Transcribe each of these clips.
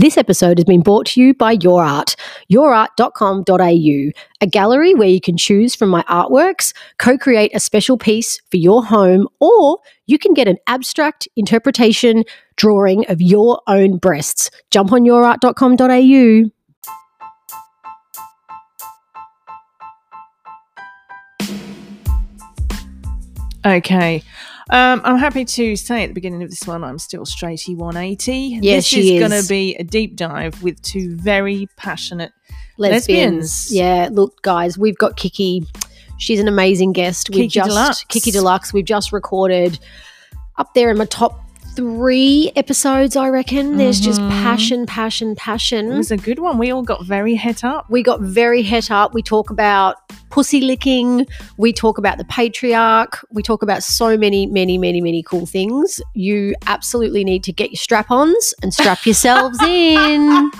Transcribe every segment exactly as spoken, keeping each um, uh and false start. This episode has been brought to you by Your Art, your art dot com dot a u, a gallery where you can choose from my artworks, co-create a special piece for your home, or you can get an abstract interpretation drawing of your own breasts. Jump on your art dot com dot a u. Okay. Um, I'm happy to say at the beginning of this one, I'm still straighty one eighty. Yes, she is. This is going to be a deep dive with two very passionate lesbians. lesbians. Yeah, look, guys, we've got Kiki. She's an amazing guest. We've Kiki just, Deluxe. Kiki Deluxe. We've just recorded up there in my top three episodes, I reckon. Mm-hmm. There's just passion, passion, passion. It was a good one. We all got very het up. We got very het up. We talk about pussy licking. We talk about the patriarch. We talk about so many, many, many, many cool things. You absolutely need to get your strap-ons and strap yourselves in.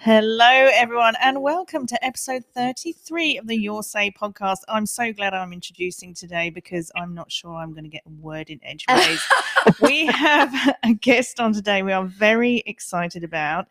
Hello, everyone, and welcome to episode thirty-three of the Your Say podcast. I'm so glad I'm introducing today because I'm not sure I'm going to get a word in edgeways. We have a guest on today we are very excited about.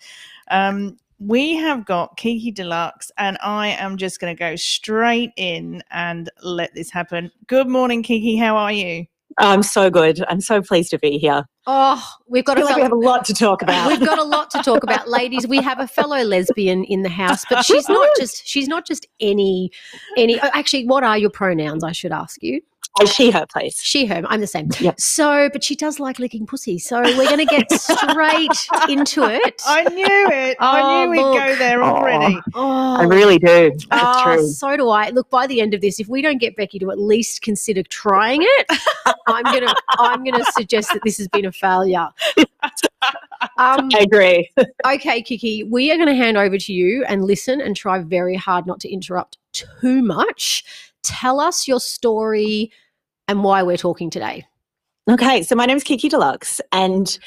Um, we have got Kiki Deluxe, and I am just going to go straight in and let this happen. Good morning, Kiki. How are you? I'm so good. I'm so pleased to be here. Oh, we've got I feel a like we have a lot to talk about. We've got a lot to talk about, ladies. We have a fellow lesbian in the house, but she's not just she's not just any any. Actually, what are your pronouns? I should ask you. Oh, she, her, please. She, her. I'm the same. Yep. So, but she does like licking pussy. So we're going to get straight into it. I knew it. Oh, I knew we'd look. go there already. Oh, oh. I really do. It's oh, true. So do I. Look, by the end of this, if we don't get Becky to at least consider trying it, I'm going to I'm going to suggest that this has been a failure. Um, I agree. Okay, Kiki, we are going to hand over to you and listen and try very hard not to interrupt too much. Tell us your story and why we're talking today. Okay, so my name is Kiki Deluxe and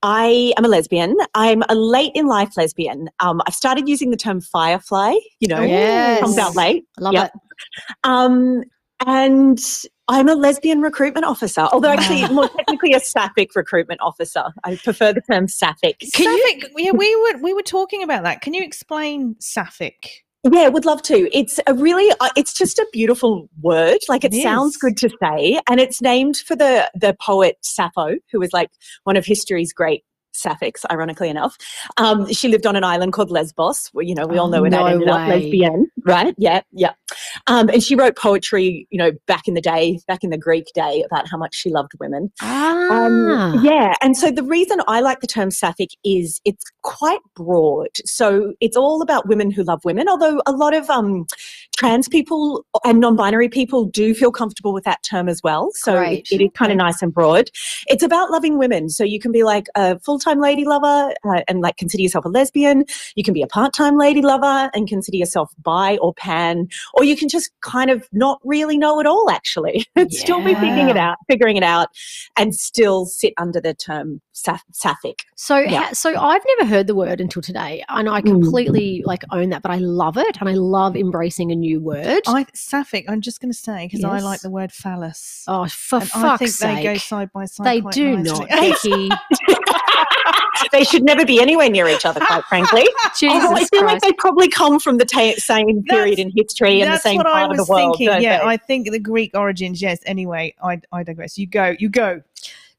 I am a lesbian. I'm a late in life lesbian. Um, I've started using the term firefly, you know, yes. comes out late. I love yep. it. Um, and I'm a lesbian recruitment officer, although actually more technically a sapphic recruitment officer. I prefer the term sapphic. Sapphic, yeah, we were, we were talking about that. Can you explain sapphic? Yeah, would love to. It's a really, uh, it's just a beautiful word. Like it, it sounds good to say, and it's named for the the poet Sappho, who was like one of history's great sapphics. Ironically enough, um, she lived on an island called Lesbos. Well, you know, we all know where oh, no that ended way. up. Lesbian, right? Yeah, yeah. Um, and she wrote poetry, you know, back in the day, back in the Greek day, about how much she loved women. Ah, um, yeah. And so the reason I like the term sapphic is it's quite broad. So it's all about women who love women, although a lot of um, trans people and non-binary people do feel comfortable with that term as well. So it, it is kind of nice and broad. It's about loving women. So you can be like a full-time lady lover uh, and like consider yourself a lesbian. You can be a part-time lady lover and consider yourself bi or pan, or you can just kind of not really know at all actually. It's yeah. still be figuring it out, figuring it out and still sit under the term sapphic. So yeah. ha- so I've never heard the word until today, and I completely mm. like own that, but I love it and I love embracing a new word. I sapphic, I'm just going to say, because yes. I like the word phallus. Oh, for and fuck's I think sake. They go side by side. They quite do nicely. Not, Becky. They should never be anywhere near each other, quite frankly. Jesus Although I feel Christ. like they probably come from the ta- same period that's, in history and the same part of the world. Thinking, yeah, they? I think the Greek origins, yes. Anyway, I, I digress. You go, you go.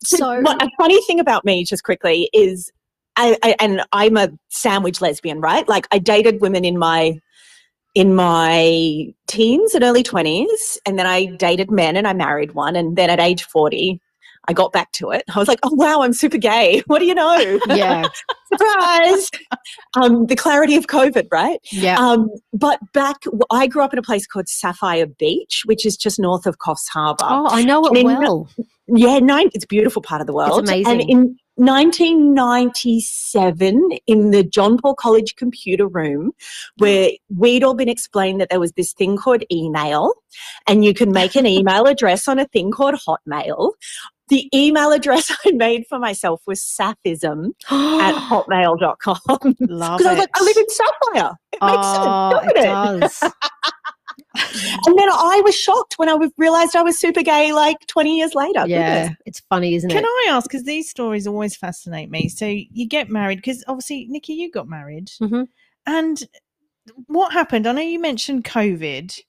So, so what, a funny thing about me, just quickly, is I, I, and I'm a sandwich lesbian, right? Like I dated women in my in my teens and early twenties, and then I dated men and I married one, and then at age forty, I got back to it. I was like, oh, wow, I'm super gay. What do you know? Yeah. Surprise. um, the clarity of COVID, right? Yeah. Um, but back, I grew up in a place called Sapphire Beach, which is just north of Coffs Harbour. Oh, I know it in, well. Yeah, nine, it's a beautiful part of the world. It's amazing. And in nineteen ninety-seven, in the John Paul College computer room, where we'd all been explained that there was this thing called email, and you can make an email address on a thing called Hotmail. The email address I made for myself was sapphism at hotmail dot com. Love it. Because I was like, I live in Sapphire. It oh, makes sense, doesn't it? It does. And then I was shocked when I realised I was super gay like twenty years later. Yeah, goodness. It's funny, isn't it? Can I ask, because these stories always fascinate me. So you get married, because obviously, Nicky, you got married. Mm-hmm. And what happened? I know you mentioned COVID.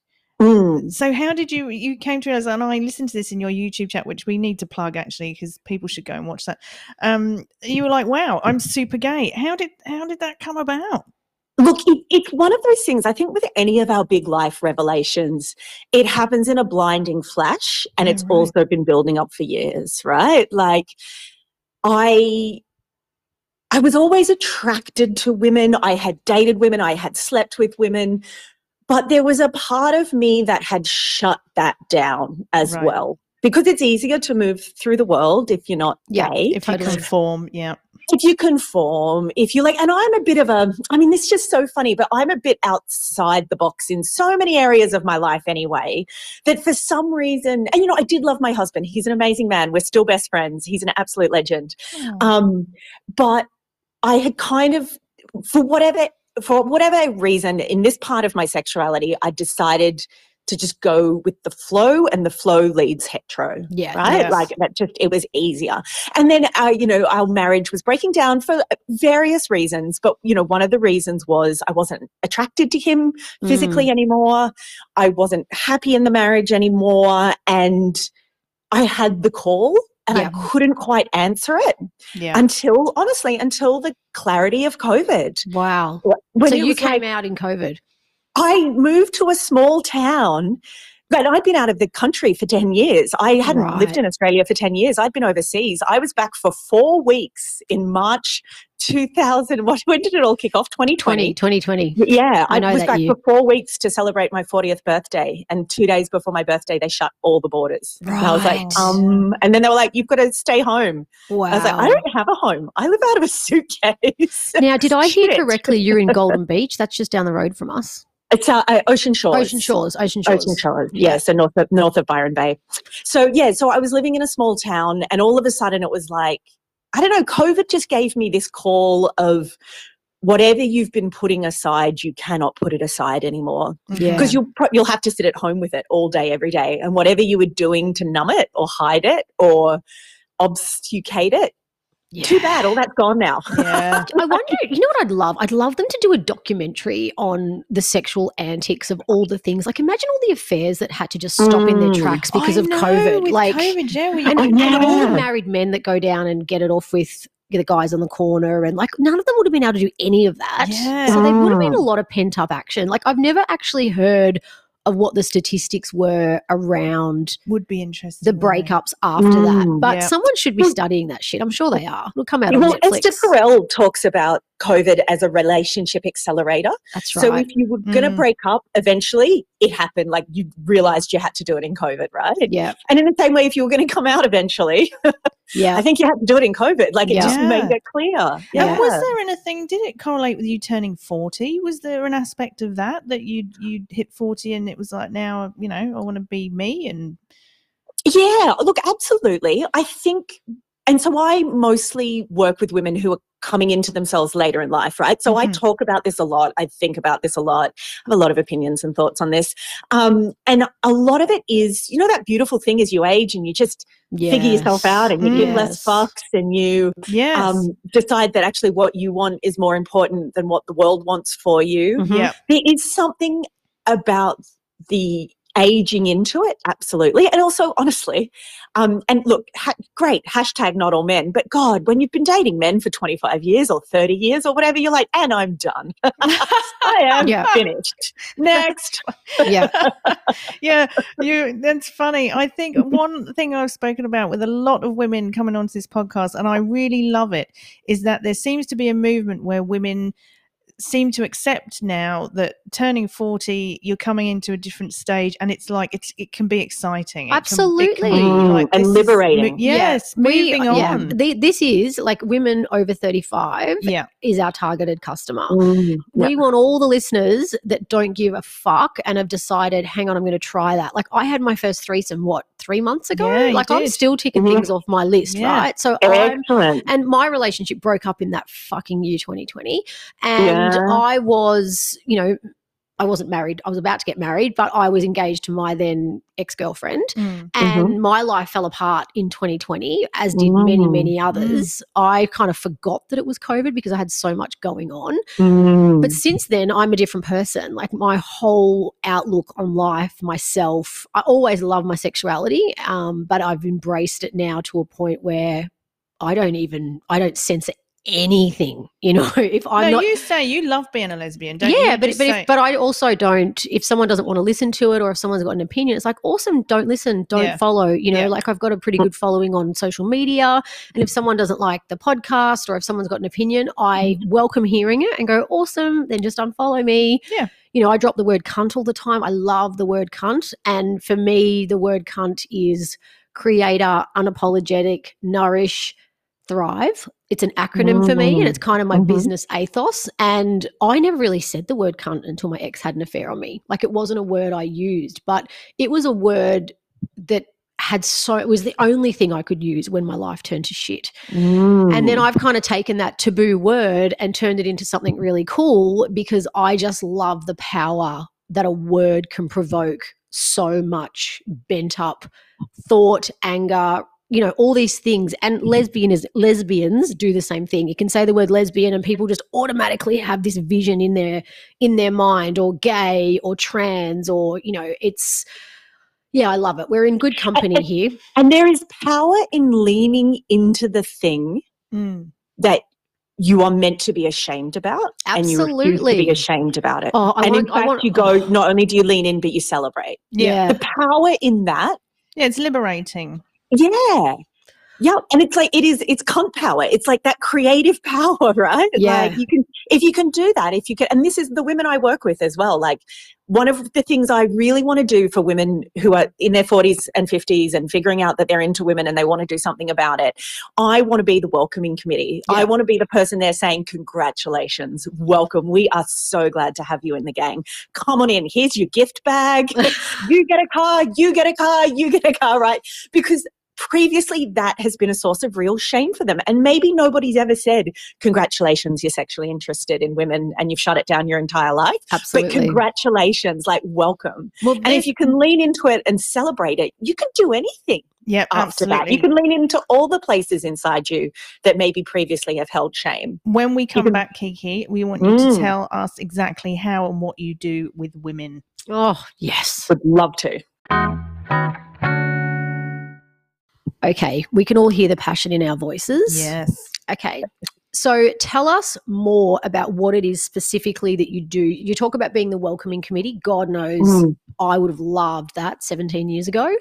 Mm. So how did you, you came to us, and I listened to this in your YouTube chat, which we need to plug actually, because people should go and watch that. Um, you were like, wow, I'm super gay. How did, how did that come about? Look, it, it's one of those things. I think with any of our big life revelations, it happens in a blinding flash, and it's mm-hmm. also been building up for years, right? Like I, I was always attracted to women. I had dated women. I had slept with women. But there was a part of me that had shut that down as right. well, because it's easier to move through the world if you're not yeah, gay. If you conform, yeah. If you conform, if you like, and I'm a bit of a, I mean, this is just so funny, but I'm a bit outside the box in so many areas of my life anyway, that for some reason, and you know, I did love my husband. He's an amazing man. We're still best friends. He's an absolute legend. Oh. Um, but I had kind of, for whatever For whatever reason, in this part of my sexuality, I decided to just go with the flow, and the flow leads hetero, yeah, right? Yes. Like that just, it was easier. And then, uh, you know, our marriage was breaking down for various reasons, but, you know, one of the reasons was I wasn't attracted to him physically mm. anymore. I wasn't happy in the marriage anymore, and I had the call. And yeah. I couldn't quite answer it yeah. until, honestly, until the clarity of COVID. Wow. When so you came like, out in COVID. I moved to a small town, but I'd been out of the country for ten years. I hadn't right. lived in Australia for ten years. I'd been overseas. I was back for four weeks in March two thousand. What, when did it all kick off? twenty twenty. twenty twenty. Yeah. I, I know was that back you. for four weeks to celebrate my fortieth birthday. And two days before my birthday, they shut all the borders. Right. And I was like, um, and then they were like, you've got to stay home. Wow. I was like, I don't have a home. I live out of a suitcase. Now, did I hear correctly you're in Golden Beach? That's just down the road from us. It's uh, Ocean Shores. Ocean Shores. Ocean Shores. Ocean Shores. Yeah, yeah. So north of, north of Byron Bay. So, yeah, so I was living in a small town, and all of a sudden it was like, I don't know, COVID just gave me this call of whatever you've been putting aside, you cannot put it aside anymore, because yeah. you'll, you'll have to sit at home with it all day, every day. And whatever you were doing to numb it or hide it or obfuscate it, yeah. too bad, all that's gone now. Yeah. I wonder, you know what I'd love? I'd love them to do a documentary on the sexual antics of all the things. Like, imagine all the affairs that had to just stop mm. in their tracks because I of know, COVID. With like, COVID, yeah, we, and, I know. And all the married men that go down and get it off with the guys on the corner, and like none of them would have been able to do any of that. Yeah. So there would have been a lot of pent up action. Like, I've never actually heard of what the statistics were around would be interesting the breakups after mm, that. But yep. someone should be studying that shit. I'm sure they are. It'll come out well, on Netflix. Esther Perel talks about COVID as a relationship accelerator. That's right. So if you were mm. going to break up, eventually it happened. Like, you realised you had to do it in COVID, right? Yeah. And in the same way, if you were going to come out eventually, yeah, I think you had to do it in COVID. Like, it yeah. just made that clear. Yeah. And was there anything, did it correlate with you turning forty? Was there an aspect of that, that you'd, you'd hit forty and it was like, now, you know, I want to be me? And yeah, look, absolutely. I think, and so I mostly work with women who are coming into themselves later in life, right? So mm-hmm. I talk about this a lot. I think about this a lot. I have a lot of opinions and thoughts on this. Um, and a lot of it is, you know, that beautiful thing is you age and you just yes. figure yourself out, and you yes. give less fucks, and you yes. um, decide that actually what you want is more important than what the world wants for you. Mm-hmm. Yep. There is something about the aging into it, absolutely. And also, honestly, um, and look, ha- great, hashtag not all men, but God, when you've been dating men for twenty-five years or thirty years or whatever, you're like, and I'm done. I am yeah. finished. Next. Yeah. yeah. You. That's funny. I think one thing I've spoken about with a lot of women coming onto this podcast, and I really love it, is that there seems to be a movement where women seem to accept now that turning forty, you're coming into a different stage, and it's like it's it can be exciting. It Absolutely. Can, it can be like, and liberating. Mo- yes, yeah. moving we, on. Yeah. The, this is like women over thirty-five yeah. is our targeted customer. Mm, yeah. We want all the listeners that don't give a fuck and have decided, hang on, I'm going to try that. Like, I had my first threesome, what, three months ago? Yeah, like, I'm still ticking mm-hmm. things off my list, yeah. right? So I'm, and my relationship broke up in that fucking year twenty twenty. And yeah. I was, you know, I wasn't married. I was about to get married, but I was engaged to my then ex-girlfriend, mm. and mm-hmm. my life fell apart in twenty twenty, as did mm. many, many others. Mm. I kind of forgot that it was COVID because I had so much going on. Mm. But since then, I'm a different person. Like, my whole outlook on life, myself, I always loved my sexuality, um, but I've embraced it now to a point where I don't even, I don't sense it. Anything, you know, if I'm no, not you say you love being a lesbian, don't yeah, you? Yeah, but but, if, but I also don't, if someone doesn't want to listen to it or if someone's got an opinion, it's like, awesome, don't listen, don't yeah. follow, you know, yeah. like I've got a pretty good following on social media, and if someone doesn't like the podcast or if someone's got an opinion, I mm-hmm. welcome hearing it and go, awesome, then just unfollow me. Yeah. You know, I drop the word cunt all the time. I love the word cunt, and for me the word cunt is creator, unapologetic, nourish, thrive. It's an acronym for me, and it's kind of my mm-hmm. business ethos. And I never really said the word cunt until my ex had an affair on me. Like, it wasn't a word I used, but it was a word that had so – it was the only thing I could use when my life turned to shit. Mm. And then I've kind of taken that taboo word and turned it into something really cool, because I just love the power that a word can provoke so much bent up thought, anger, you know, all these things. And lesbian is, lesbians do the same thing. You can say the word lesbian and people just automatically have this vision in their in their mind, or gay or trans, or, you know, it's, yeah, I love it. We're in good company and, here. And there is power in leaning into the thing mm. that you are meant to be ashamed about. Absolutely. And you refuse to be ashamed about it. Oh, I and want, in fact, I want, you go, oh. not only do you lean in, but you celebrate. Yeah. yeah. The power in that. Yeah, it's liberating. Yeah. Yeah. And it's like, it is, it's cunt power. It's like that creative power, right? Yeah. Like, you can, if you can do that, if you can, and this is the women I work with as well. Like, one of the things I really want to do for women who are in their forties and fifties and figuring out that they're into women and they want to do something about it, I want to be the welcoming committee. Yeah. I want to be the person there saying, congratulations, welcome. We are so glad to have you in the gang. Come on in. Here's your gift bag. You get a car, you get a car, you get a car, right? Because previously that has been a source of real shame for them, and maybe nobody's ever said, congratulations, you're sexually interested in women, and you've shut it down your entire life. Absolutely. But congratulations, like, welcome. Well, and if you can lean into it and celebrate it, you can do anything. Yeah, after absolutely. That, you can lean into all the places inside you that maybe previously have held shame. When we come can, back, Kiki, we want mm. you to tell us exactly how and what you do with women. Oh yes, would love to. Okay, we can all hear the passion in our voices. Yes. Okay, so tell us more about what it is specifically that you do. You talk about being the welcoming committee. God knows mm. I would have loved that seventeen years ago.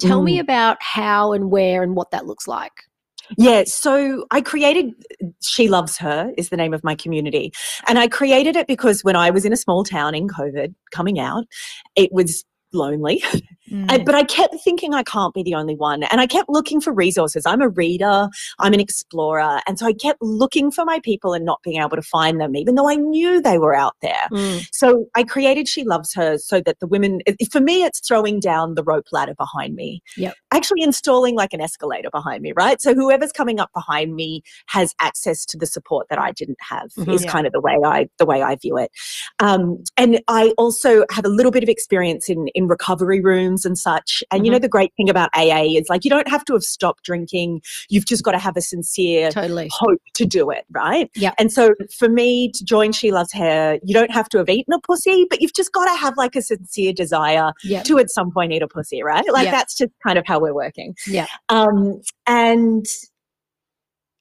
Tell mm. me about how and where and what that looks like. Yeah, so I created She Loves Her is the name of my community, and I created it because when I was in a small town in COVID coming out, it was lonely. Mm. I, but I kept thinking I can't be the only one, and I kept looking for resources. I'm a reader, I'm an explorer, and so I kept looking for my people and not being able to find them, even though I knew they were out there. Mm. So I created She Loves Her so that the women, for me it's throwing down the rope ladder behind me, yep. actually installing like an escalator behind me, right? So whoever's coming up behind me has access to the support that I didn't have, mm-hmm, is yeah. kind of the way I the way I view it. Um, and I also have a little bit of experience in in recovery rooms and such. And mm-hmm. you know, the great thing about A A is, like, you don't have to have stopped drinking. You've just got to have a sincere totally. Hope to do it, right? Yeah. And so for me to join She Loves Her, you don't have to have eaten a pussy, but you've just got to have like a sincere desire yep. to at some point eat a pussy, right? Like yep. that's just kind of how we're working. Yeah. Um, and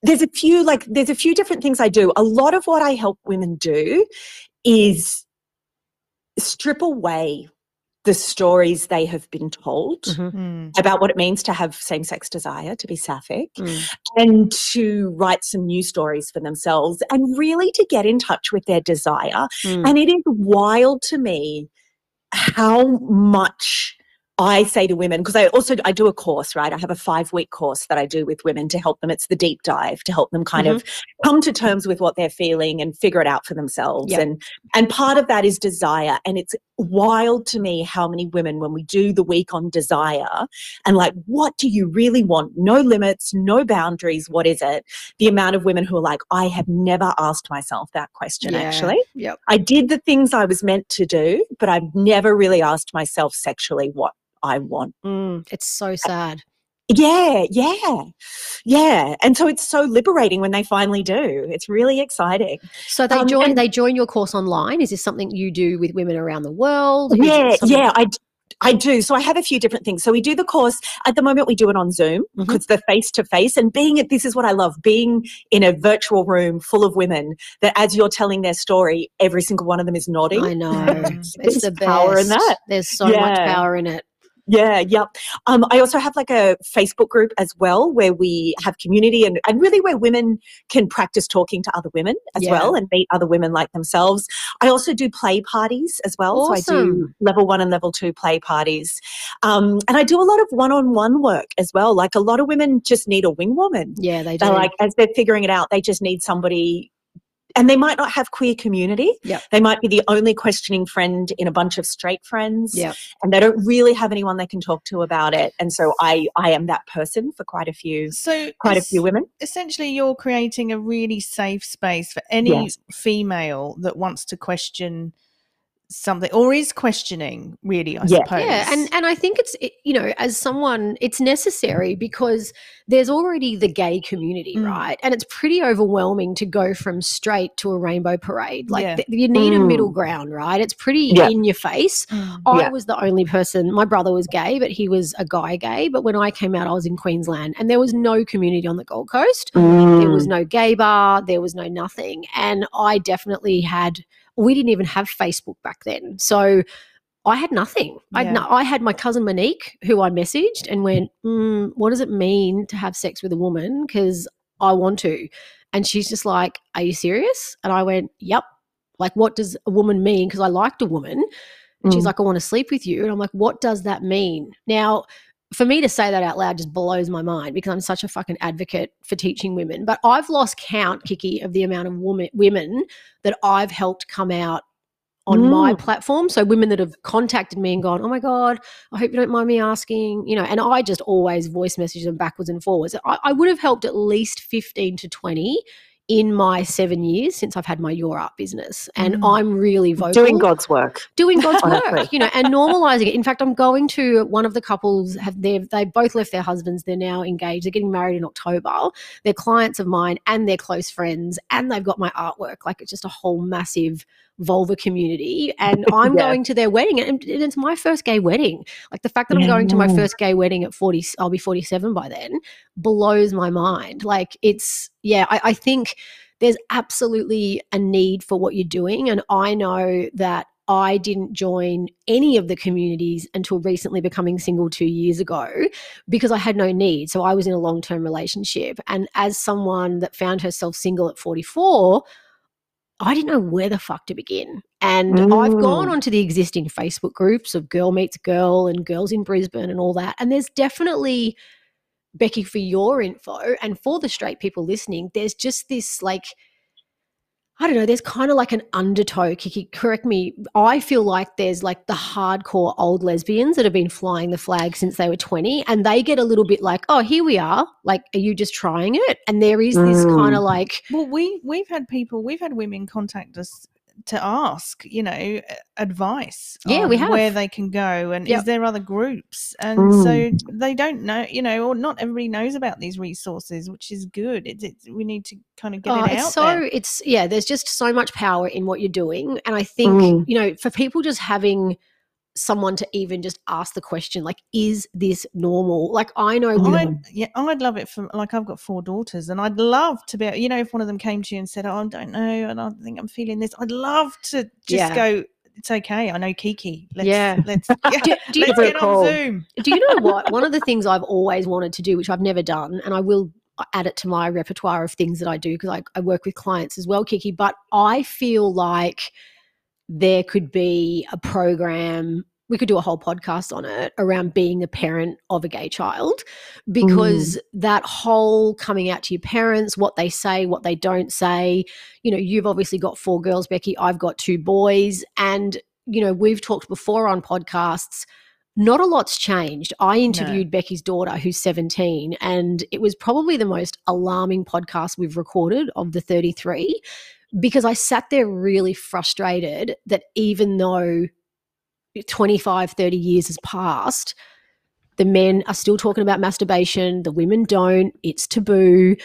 there's a few, like there's a few different things I do. A lot of what I help women do is strip away the stories they have been told mm-hmm. about what it means to have same-sex desire, to be sapphic, mm. and to write some new stories for themselves, and really to get in touch with their desire. Mm. And it is wild to me how much I say to women, because I also I do a course, right? I have a five-week course that I do with women to help them. It's the deep dive to help them kind mm-hmm. of come to terms with what they're feeling and figure it out for themselves. Yep. And and part of that is desire, and it's wild to me how many women, when we do the week on desire and like, what do you really want? No limits, no boundaries. What is it? The amount of women who are like, I have never asked myself that question. Yeah, actually. Yep. I did the things I was meant to do, but I've never really asked myself sexually what I want. Mm, it's so sad. Yeah, yeah, yeah. And so it's so liberating when they finally do. It's really exciting. So they um, join they join your course online. Is this something you do with women around the world? Yeah, yeah, I do. I do. So I have a few different things. So we do the course. At the moment, we do it on Zoom because mm-hmm. the face-to-face and being at, this is what I love, being in a virtual room full of women that as you're telling their story, every single one of them is nodding. I know. It's There's the best. Power in that. There's so yeah. much power in it. Yeah, yep. Um, I also have like a Facebook group as well where we have community and, and really where women can practice talking to other women as yeah. well and meet other women like themselves. I also do play parties as well. Awesome. So I do level one and level two play parties. Um, and I do a lot of one-on-one work as well. Like a lot of women just need a wing woman. Yeah, they do. They're like, as they're figuring it out, they just need somebody. And they might not have queer community. Yep. They might be the only questioning friend in a bunch of straight friends. Yep. And they don't really have anyone they can talk to about it. And so I, I am that person for quite a few so quite a few women. Essentially you're creating a really safe space for any yes. female that wants to question something or is questioning, really, I yeah. suppose. Yeah, and, and I think it's, you know, as someone, it's necessary because there's already the gay community, mm. right? And it's pretty overwhelming to go from straight to a rainbow parade. Like yeah. th- you need mm. a middle ground, right? It's pretty yeah. in your face. Mm. I yeah. was the only person, my brother was gay, but he was a guy gay. But when I came out, I was in Queensland and there was no community on the Gold Coast. Mm. There was no gay bar. There was no nothing. And I definitely had... We didn't even have Facebook back then. So I had nothing. Yeah. I'd no, I had my cousin Monique, who I messaged and went, mm, what does it mean to have sex with a woman? Because I want to. And she's just like, are you serious? And I went, yep. Like, what does a woman mean? Because I liked a woman. And mm. she's like, I want to sleep with you. And I'm like, what does that mean? Now, for me to say that out loud just blows my mind because I'm such a fucking advocate for teaching women. But I've lost count, Kiki, of the amount of woman, women that I've helped come out on mm. my platform. So women that have contacted me and gone, oh, my God, I hope you don't mind me asking, you know, and I just always voice message them backwards and forwards. I, I would have helped at least fifteen to twenty in my seven years since I've had my Your Art business. And mm. I'm really vocal. Doing God's work. Doing God's work, you know, and normalising it. In fact, I'm going to one of the couples, have they've, they've both left their husbands. They're now engaged. They're getting married in October. They're clients of mine and they're close friends and they've got my artwork. Like it's just a whole massive vulva community and I'm yeah. going to their wedding and it's my first gay wedding. Like the fact that I'm yeah. going to my first gay wedding at forty, I'll be forty-seven by then, blows my mind. Like it's, yeah, I, I think there's absolutely a need for what you're doing. And I know that I didn't join any of the communities until recently becoming single two years ago because I had no need. So I was in a long-term relationship. And as someone that found herself single at forty-four, I didn't know where the fuck to begin. And mm. I've gone onto the existing Facebook groups of Girl Meets Girl and Girls in Brisbane and all that. And there's definitely, Becky, for your info and for the straight people listening, there's just this like, I don't know, there's kind of like an undertow, Kiki, correct me, I feel like there's like the hardcore old lesbians that have been flying the flag since they were twenty and they get a little bit like, oh, here we are, like, are you just trying it? And there is this mm. kind of like. Well, we, we've had people, we've had women contact us to ask, you know, advice yeah, on we have. Where they can go and yep. is there other groups? And mm. so they don't know, you know, or not everybody knows about these resources, which is good. It's, it's we need to kind of get oh, it it's out so, there. It's, yeah, there's just so much power in what you're doing. And I think, mm. you know, for people just having someone to even just ask the question, like, is this normal? Like, I know. Mm. I'd, yeah, I'd love it for, like, I've got four daughters and I'd love to be, you know, if one of them came to you and said, oh, I don't know, and I think I'm feeling this, I'd love to just yeah. go, it's okay. I know Kiki. Let's, yeah. Let's, yeah, do, do let's get on Zoom. Do you know what? One of the things I've always wanted to do, which I've never done, and I will add it to my repertoire of things that I do because I, I work with clients as well, Kiki, but I feel like there could be a program, we could do a whole podcast on it, around being a parent of a gay child because mm. that whole coming out to your parents, what they say, what they don't say, you know, you've obviously got four girls, Becky, I've got two boys, and you know, we've talked before on podcasts, not a lot's changed. I interviewed no. Becky's daughter, who's seventeen, and it was probably the most alarming podcast we've recorded of the thirty-three, because I sat there really frustrated that even though twenty-five, thirty years has passed, the men are still talking about masturbation, the women don't, it's taboo,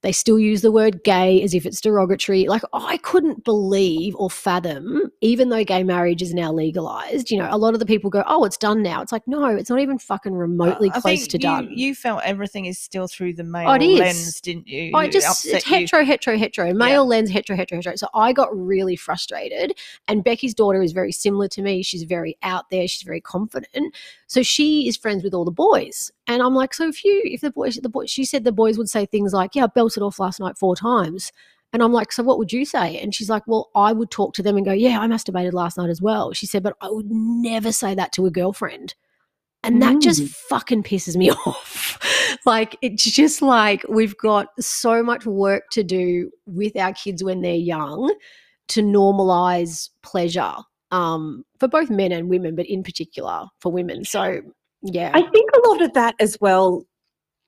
they still use the word gay as if it's derogatory. Like, I couldn't believe or fathom, even though gay marriage is now legalized, you know, a lot of the people go, oh, it's done now. It's like, no, it's not even fucking remotely uh, close to you, done. You felt everything is still through the male oh, lens, didn't you? Oh, it just, it's hetero, you. hetero, hetero, male yeah. lens, hetero, hetero, hetero. So I got really frustrated, and Becky's daughter is very similar to me. She's very out there. She's very confident. So she is friends with all the boys. And I'm like, so if you, if the boys, the boys, she said the boys would say things like, yeah, I belted off last night four times. And I'm like, so what would you say? And she's like, well, I would talk to them and go, yeah, I masturbated last night as well. She said, but I would never say that to a girlfriend. And that mm. just fucking pisses me off. Like, it's just like, we've got so much work to do with our kids when they're young to normalize pleasure um, for both men and women, but in particular for women. So yeah. I think a lot of that as well,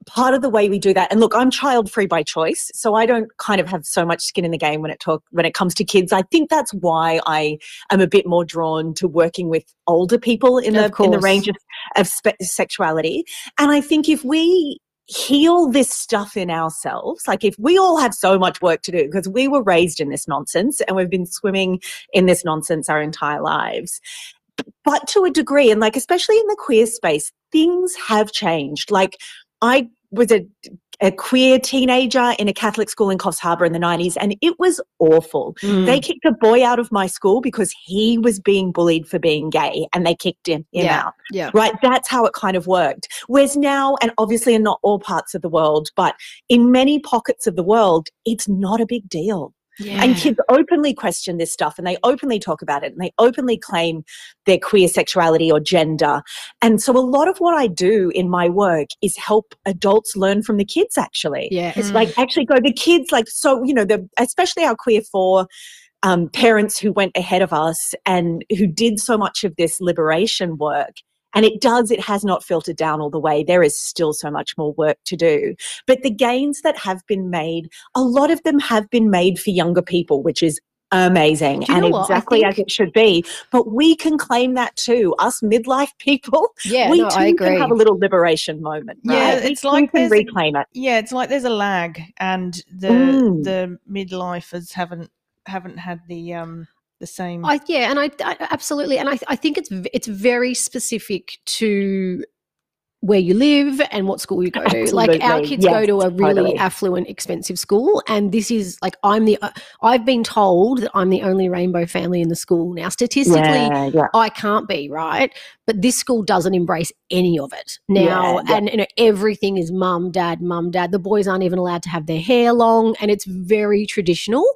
part of the way we do that, and look, I'm child-free by choice, so I don't kind of have so much skin in the game when it talk when it comes to kids. I think that's why I am a bit more drawn to working with older people in the, in the range of, of spe- sexuality. And I think if we heal this stuff in ourselves, like if we all have so much work to do because we were raised in this nonsense and we've been swimming in this nonsense our entire lives. But to a degree, and like especially in the queer space, things have changed. Like I was a, a queer teenager in a Catholic school in Coffs Harbour in the nineties, and it was awful. Mm. They kicked a boy out of my school because he was being bullied for being gay, and they kicked him, him yeah. out. Yeah. Right? That's how it kind of worked. Whereas now, and obviously in not all parts of the world, but in many pockets of the world, it's not a big deal. Yeah. And kids openly question this stuff, and they openly talk about it, and they openly claim their queer sexuality or gender. And so a lot of what I do in my work is help adults learn from the kids, actually. Yeah. It's mm. like actually go, the kids, like, so, you know, the, especially our queer four um, parents who went ahead of us and who did so much of this liberation work. And it does, it has not filtered down all the way. There is still so much more work to do. But the gains that have been made, a lot of them have been made for younger people, which is amazing, and exactly think, as it should be. But we can claim that too. Us midlife people, yeah, we no, too I agree. can have a little liberation moment. Right? Yeah, it's we like can reclaim it. Yeah, it's like there's a lag, and the mm. the midlifers haven't haven't had the um. the same I, yeah and I, I absolutely and I, I think it's it's very specific to where you live and what school you go absolutely. to. Like our kids yes, go to a really totally. affluent, expensive school, and this is like I'm the uh, I've been told that I'm the only rainbow family in the school now. Statistically yeah, yeah. I can't be, right? But this school doesn't embrace any of it now, yeah, yeah. and you know, everything is mum, dad, mum, dad. The boys aren't even allowed to have their hair long, and it's very traditional.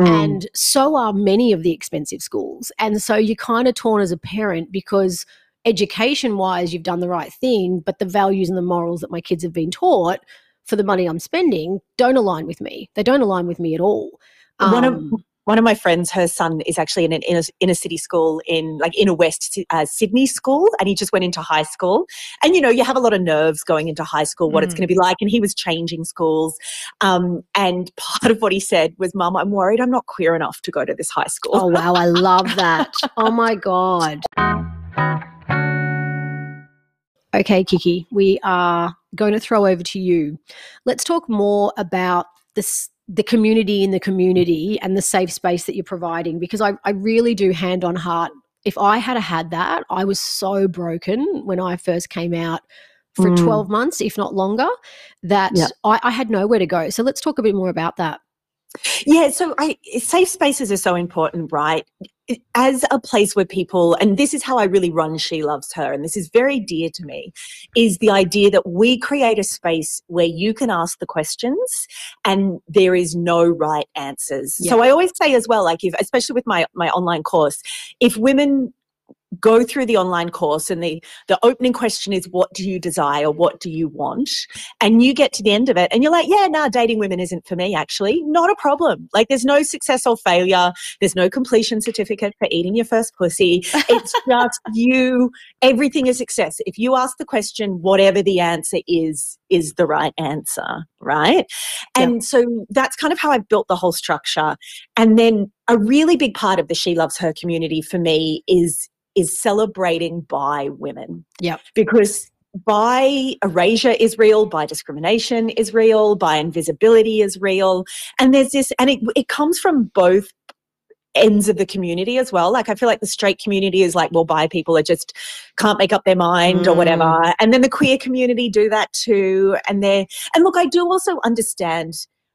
Mm. And so are many of the expensive schools. And so you're kind of torn as a parent because education-wise you've done the right thing, but the values and the morals that my kids have been taught for the money I'm spending don't align with me. They don't align with me at all. Um, One of- One of my friends, her son is actually in an inner, inner city school in like inner west uh, Sydney school, and he just went into high school. And, you know, you have a lot of nerves going into high school, what mm. it's going to be like. And he was changing schools. Um, and part of what he said was, Mum, I'm worried I'm not queer enough to go to this high school. Oh, wow. I love that. Oh, my God. Okay, Kiki, we are going to throw over to you. Let's talk more about this. the community in the community and the safe space that you're providing, because I, I really do, hand on heart, if I had had that, I was so broken when I first came out for mm. twelve months, if not longer, that yep. I, I had nowhere to go. So let's talk a bit more about that. Yeah, so I, safe spaces are so important, right? As a place where people, and this is how I really run She Loves Her, and this is very dear to me, is the idea that we create a space where you can ask the questions and there is no right answers. Yeah. So I always say as well, like if, especially with my, my online course, if women go through the online course, and the, the opening question is, what do you desire? What do you want? And you get to the end of it and you're like, yeah, nah, dating women isn't for me, actually. Not a problem. Like, there's no success or failure. There's no completion certificate for eating your first pussy. It's just you. Everything is success. If you ask the question, whatever the answer is, is the right answer, right? And yep. so that's kind of how I built the whole structure. And then a really big part of the She Loves Her community for me is is celebrating bi women. Yeah. Because bi erasure is real, bi discrimination is real, bi invisibility is real. And there's this, and it it comes from both ends of the community as well. Like, I feel like the straight community is like, well, bi people are just can't make up their mind mm. or whatever. And then the queer community do that too. And they're, and look, I do also understand,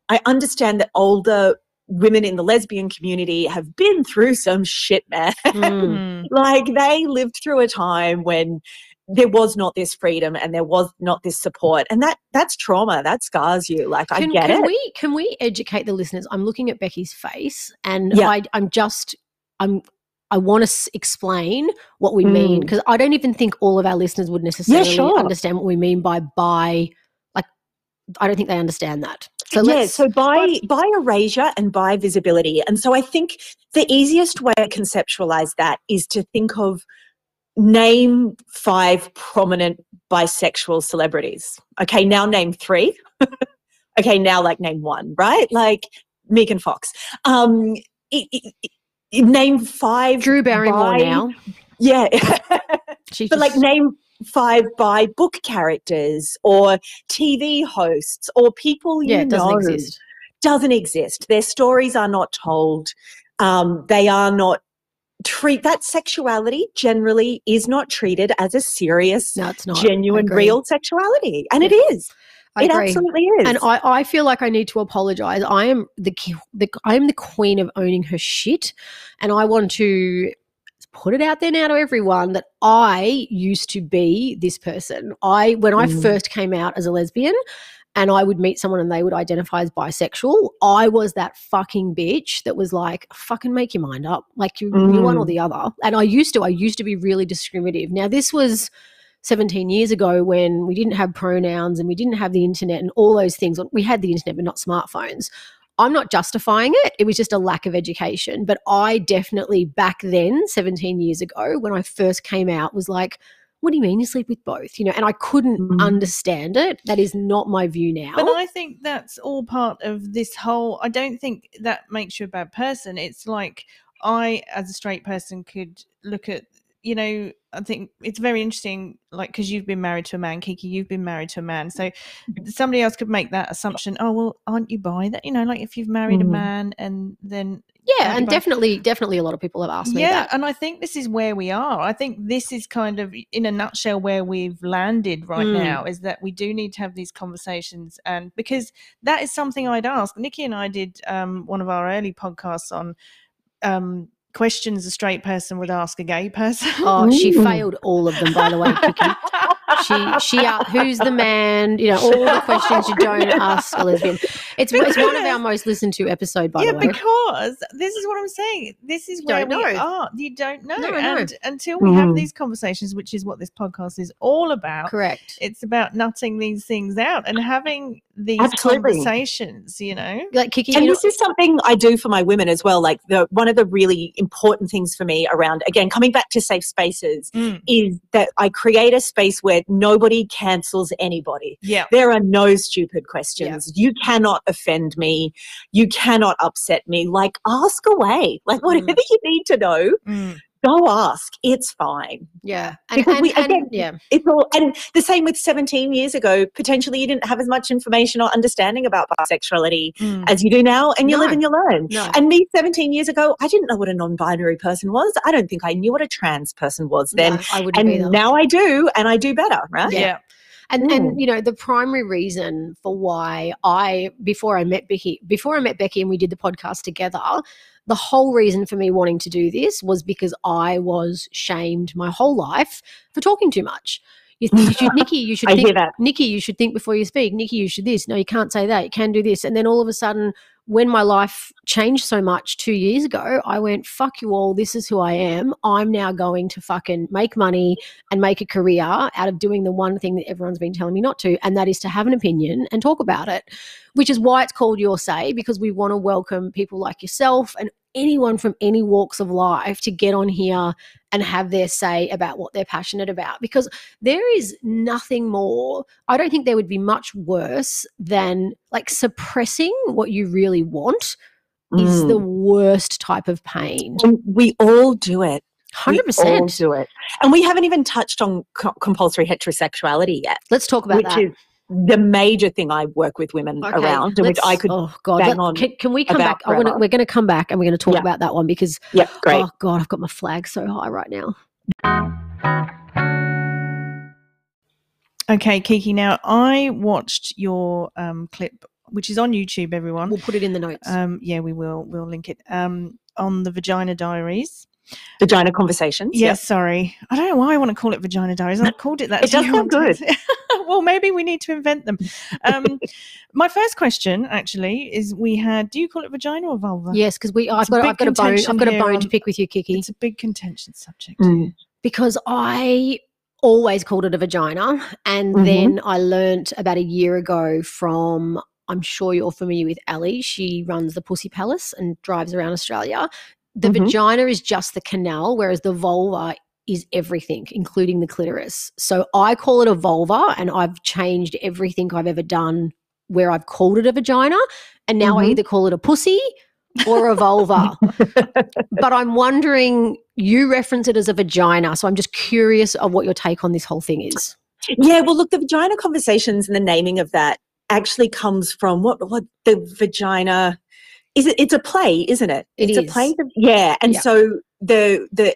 I understand that older women in the lesbian community have been through some shit, man. Mm. Like, they lived through a time when there was not this freedom and there was not this support, and that that's trauma, that scars you. Like, can, I get can it. Can we can we educate the listeners? I'm looking at Becky's face, and yeah. I, I'm just I'm I want to s- explain what we mm. mean, because I don't even think all of our listeners would necessarily yeah, sure. understand what we mean by bi. Like, I don't think they understand that. So yeah, so by, by erasure and by visibility. And so I think the easiest way to conceptualize that is to think of, name five prominent bisexual celebrities. Okay, now name three. Okay, now like name one, right? Like Megan Fox. Um, it, it, it, name five. Drew Barrymore bi- now. Yeah. She but just- like name five by book characters or T V hosts or people you yeah, it know. Doesn't exist. Doesn't exist. Their stories are not told. Um, they are not treat that sexuality generally is not treated as a serious, no, it's not. genuine, real sexuality. And yeah. it is. I it agree. Absolutely is. And I, I feel like I need to apologize. I am the, the I am the queen of owning her shit, and I want to put it out there now to everyone that I used to be this person. I when I mm. first came out as a lesbian and I would meet someone and they would identify as bisexual, I was that fucking bitch that was like, fucking make your mind up. Like, you, mm. you one or the other. And I used to, I used to be really discriminative. Now, this was seventeen years ago when we didn't have pronouns and we didn't have the internet and all those things. We had the internet but not smartphones. I'm not justifying it. It was just a lack of education. But I definitely back then, seventeen years ago, when I first came out, was like, what do you mean you sleep with both? You know, and I couldn't mm. understand it. That is not my view now. But I think that's all part of this whole, I don't think that makes you a bad person. It's like, I, as a straight person, could look at, you know, I think it's very interesting, like, because you've been married to a man, Kiki, you've been married to a man. So somebody else could make that assumption, oh, well, aren't you bi? That, you know, like, if you've married mm. a man and then... Yeah, and bi- definitely, definitely a lot of people have asked me yeah, that. Yeah, and I think this is where we are. I think this is kind of, in a nutshell, where we've landed right mm. now, is that we do need to have these conversations. And because that is something I'd ask. Nicky and I did um, one of our early podcasts on... Um, questions a straight person would ask a gay person. Oh, she failed all of them, by the way, Kiki. She, she, uh, who's the man? You know, all the questions you don't ask a lesbian. It's, it's one of our most listened to episode, by yeah, the way. Yeah, because this is what I'm saying. This is where we are. You don't know. No, and no. until we mm. have these conversations, which is what this podcast is all about. Correct. It's about nutting these things out and having these Absolutely. conversations, you know. Like, Kiki, and this know- is something I do for my women as well. Like, the, one of the really important things for me around, again, coming back to safe spaces, mm. is that I create a space where nobody cancels anybody. Yeah. There are no stupid questions. Yeah. You cannot offend me. You cannot upset me. Like, ask away. Like, whatever mm. you need to know. Mm. Go ask. It's fine. Yeah. And, because and, we, again, and, yeah. It's all, and the same with seventeen years ago, potentially you didn't have as much information or understanding about bisexuality mm. as you do now, and you no. live and you learn. No. And me seventeen years ago, I didn't know what a non-binary person was. I don't think I knew what a trans person was then. No, I wouldn't and either. Now I do, and I do better, right? Yeah. yeah. And, and, you know, the primary reason for why I, before I met Becky, before I met Becky and we did the podcast together, the whole reason for me wanting to do this was because I was shamed my whole life for talking too much. You, you should, Nicky, you should think, Nicky, you should think before you speak. Nicky, you should this. No, you can't say that. You can do this. And then all of a sudden, when my life changed so much two years ago, I went, fuck you all, this is who I am. I'm now going to fucking make money and make a career out of doing the one thing that everyone's been telling me not to, and that is to have an opinion and talk about it, which is why it's called Your Say, because we want to welcome people like yourself and anyone from any walks of life to get on here and have their say about what they're passionate about, because there is nothing more, I don't think there would be much worse than like suppressing what you really want mm. is the worst type of pain. And we all do it. one hundred percent. We all do it. And we haven't even touched on co- compulsory heterosexuality yet. Let's talk about which that. Is- The major thing I work with women okay, around, which I could oh God, bang let, on can, can we come back? I wanna, we're going to come back and we're going to talk yeah. about that one because, yeah, great. Oh God, I've got my flag so high right now. Okay, Kiki, now I watched your um, clip, which is on YouTube, everyone. We'll put it in the notes. Um, yeah, we will. We'll link it um, on the Vagina Diaries. Vagina Conversations. Yeah, yep. Sorry. I don't know why I want to call it Vagina Diaries. I called it that. It does sound good. Well, maybe we need to invent them. Um, my first question, actually, is we had, do you call it vagina or vulva? Yes, because we. I've got, I've got a bone, I've got a bone on, to pick with you, Kiki. It's a big contention subject. Mm. Because I always called it a vagina, and mm-hmm. then I learnt about a year ago from, I'm sure you're familiar with Ali. She runs the Pussy Palace and drives around Australia. The mm-hmm. vagina is just the canal, whereas the vulva is everything, including the clitoris. So I call it a vulva, and I've changed everything I've ever done where I've called it a vagina, and now mm-hmm. I either call it a pussy or a vulva. But I'm wondering, you reference it as a vagina, so I'm just curious of what your take on this whole thing is. Yeah, well, look, the Vagina Conversations and the naming of that actually comes from what what the vagina... Is it, it's a play, isn't it? it it's is. a play. That, yeah. And yeah. so the the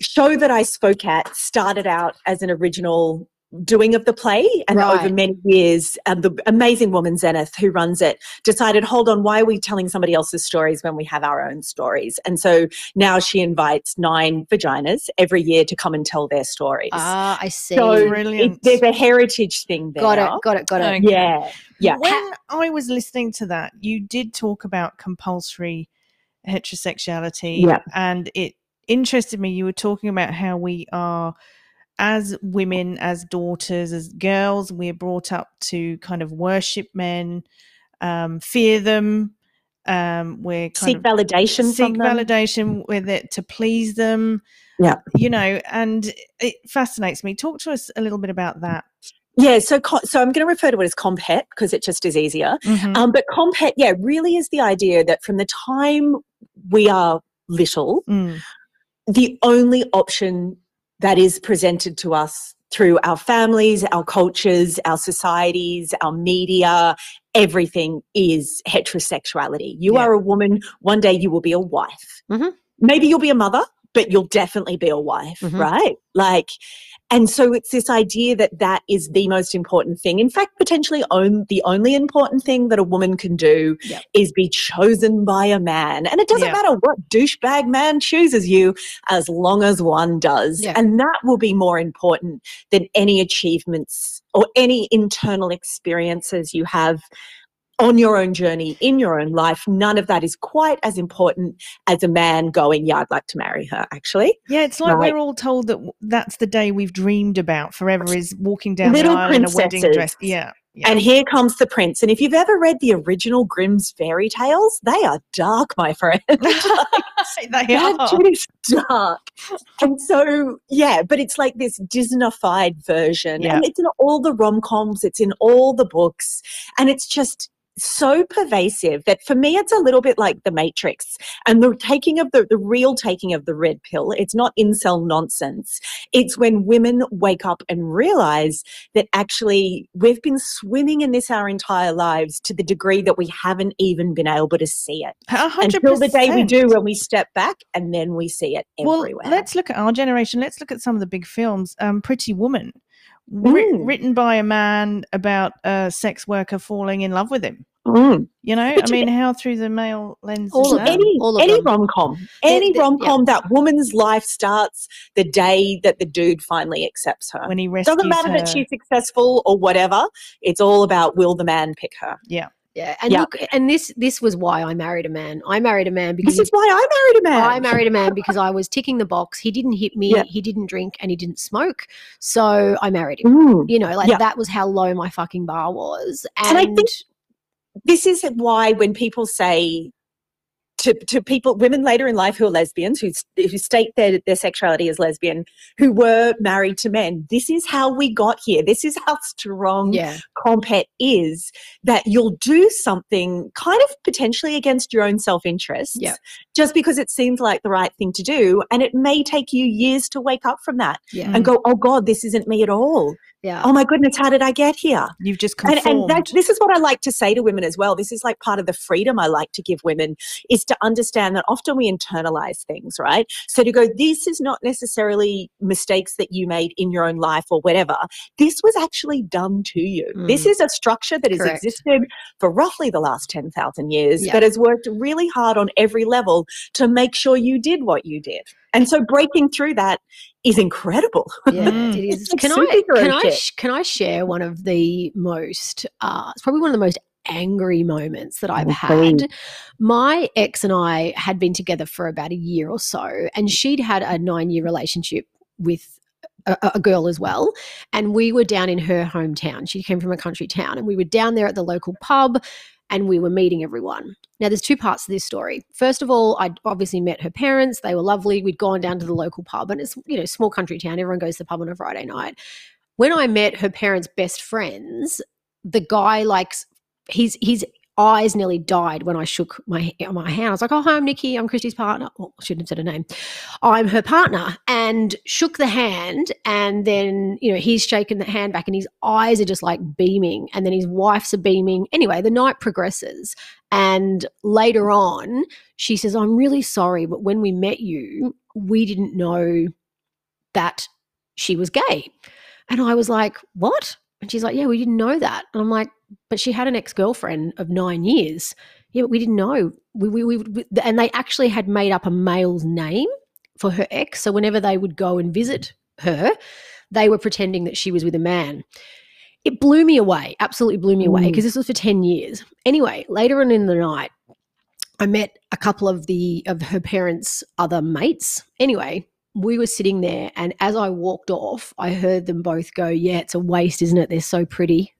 show that I spoke at started out as an original doing of the play. And right. over many years, um, the amazing woman Zenith, who runs it, decided, hold on, why are we telling somebody else's stories when we have our own stories? And so now she invites nine vaginas every year to come and tell their stories. Ah, I see. So brilliant. It, there's a heritage thing there. Got it, got it, got it. Okay. Yeah. Yeah. When I was listening to that, you did talk about compulsory heterosexuality, yeah. and it interested me. You were talking about how we are, as women, as daughters, as girls, we're brought up to kind of worship men, um, fear them. Um, we're kind seek of validation, seek from them. validation with it to please them. Yeah, you know, and it fascinates me. Talk to us a little bit about that. Yeah, so so I'm going to refer to it as comphet because it just is easier. Mm-hmm. Um, but comphet, yeah, really is the idea that from the time we are little, mm. the only option that is presented to us through our families, our cultures, our societies, our media, everything is heterosexuality. You yeah. are a woman. One day you will be a wife. Mm-hmm. Maybe you'll be a mother, but you'll definitely be a wife, mm-hmm. right? Like... And so it's this idea that that is the most important thing. In fact, potentially on, the only important thing that a woman can do yep. is be chosen by a man. And it doesn't yep. matter what douchebag man chooses you as long as one does. Yep. And that will be more important than any achievements or any internal experiences you have on your own journey, in your own life. None of that is quite as important as a man going, yeah, I'd like to marry her, actually. Yeah, it's like right. we're all told that that's the day we've dreamed about forever, is walking down Little the aisle princesses. in a wedding dress. Yeah, yeah. And here comes the prince. And if you've ever read the original Grimm's fairy tales, they are dark, my friend. like, they are. Just dark. And so, yeah, but it's like this Disney-fied version. Yeah. And it's in all the rom-coms. It's in all the books. And it's just... so pervasive that for me it's a little bit like the Matrix, and the taking of the, the real taking of the red pill. It's not incel nonsense. It's when women wake up and realize that actually we've been swimming in this our entire lives to the degree that we haven't even been able to see it one hundred percent. Until the day we do, when we step back and then we see it everywhere. Well, let's look at our generation. Let's look at some of the big films. um Pretty Woman, Wr- written by a man about a sex worker falling in love with him. Mm. You know, Which I mean, how through the male lens all of, any, all of any rom-com, any they're, rom-com yeah. that woman's life starts the day that the dude finally accepts her. When he rescues Doesn't matter her. That she's successful or whatever. It's all about will the man pick her. Yeah. Yeah, and yep. look, and this this was why I married a man. I married a man because this is why I married a man. I married a man because I was ticking the box. He didn't hit me. Yep. He didn't drink, and he didn't smoke. So I married him. Mm. You know, like yep. that was how low my fucking bar was. And, and I think this is why when people say to to people, women later in life who are lesbians, who who state their their sexuality as lesbian, who were married to men, this is how we got here. This is how strong yeah. compet is, that you'll do something kind of potentially against your own self-interest yeah. just because it seems like the right thing to do, and it may take you years to wake up from that yeah. and go, oh, God, this isn't me at all. Yeah. Oh, my goodness, how did I get here? You've just conformed. And, and that, this is what I like to say to women as well. This is like part of the freedom I like to give women, is to understand that often we internalize things, right? So to go, this is not necessarily mistakes that you made in your own life or whatever. This was actually done to you. Mm. This is a structure that has Correct. Existed for roughly the last ten thousand years yeah. that has worked really hard on every level to make sure you did what you did. And so breaking through that is incredible. Yeah, it is. Can I can I can I share one of the most? Uh, it's probably one of the most angry moments that I've had. My ex and I had been together for about a year or so, and she'd had a nine-year relationship with a, a girl as well, and we were down in her hometown. She came from a country town, and we were down there at the local pub. And we were meeting everyone. Now, there's two parts to this story. First of all, I'd obviously met her parents. They were lovely. We'd gone down to the local pub, and it's, you know, small country town. Everyone goes to the pub on a Friday night. When I met her parents' best friends, the guy, like, his his eyes nearly died when I shook my my hand. I was like, oh, hi, I'm Nicky. I'm Christy's partner. Oh, I shouldn't have said her name. I'm her partner. And shook the hand, and then, you know, he's shaking the hand back, and his eyes are just like beaming, and then his wife's are beaming. Anyway, the night progresses, and later on she says, I'm really sorry, but when we met you, we didn't know that she was gay. And I was like, what? And she's like, yeah, we didn't know that. And I'm like, but she had an ex-girlfriend of nine years. Yeah, but we didn't know. We, we, we, we, and they actually had made up a male's name for her ex. So whenever they would go and visit her, they were pretending that she was with a man. It blew me away, absolutely blew me away, because mm. this was for ten years. Anyway, later on in the night, I met a couple of the of her parents' other mates. Anyway, we were sitting there, and as I walked off, I heard them both go, yeah, it's a waste, isn't it? They're so pretty.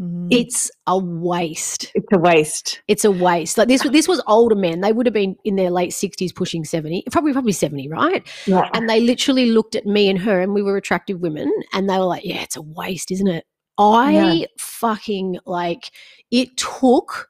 Mm. It's a waste. It's a waste. It's a waste. Like, this this was older men. They would have been in their late sixties, pushing seventy, probably probably seventy, right? Yeah. And they literally looked at me and her, and we were attractive women, and they were like, yeah, it's a waste, isn't it? I yeah. fucking, like, it took